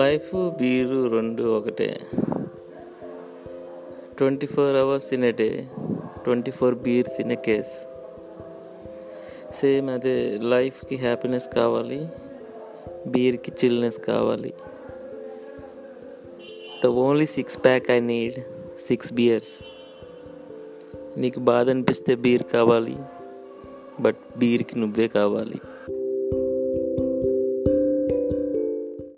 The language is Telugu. లైఫ్ బీరు రెండు ఒకటే. 24 hours in a day, 24 beers in a case. Same అదే, లైఫ్కి హ్యాపీనెస్ కావాలి, బీర్కి చిల్నెస్ కావాలి. The only 6-pack I need 6 beers. నీకు బాధ అనిపిస్తే బీర్ కావాలి, బట్ బీర్కి నువ్వే కావాలి.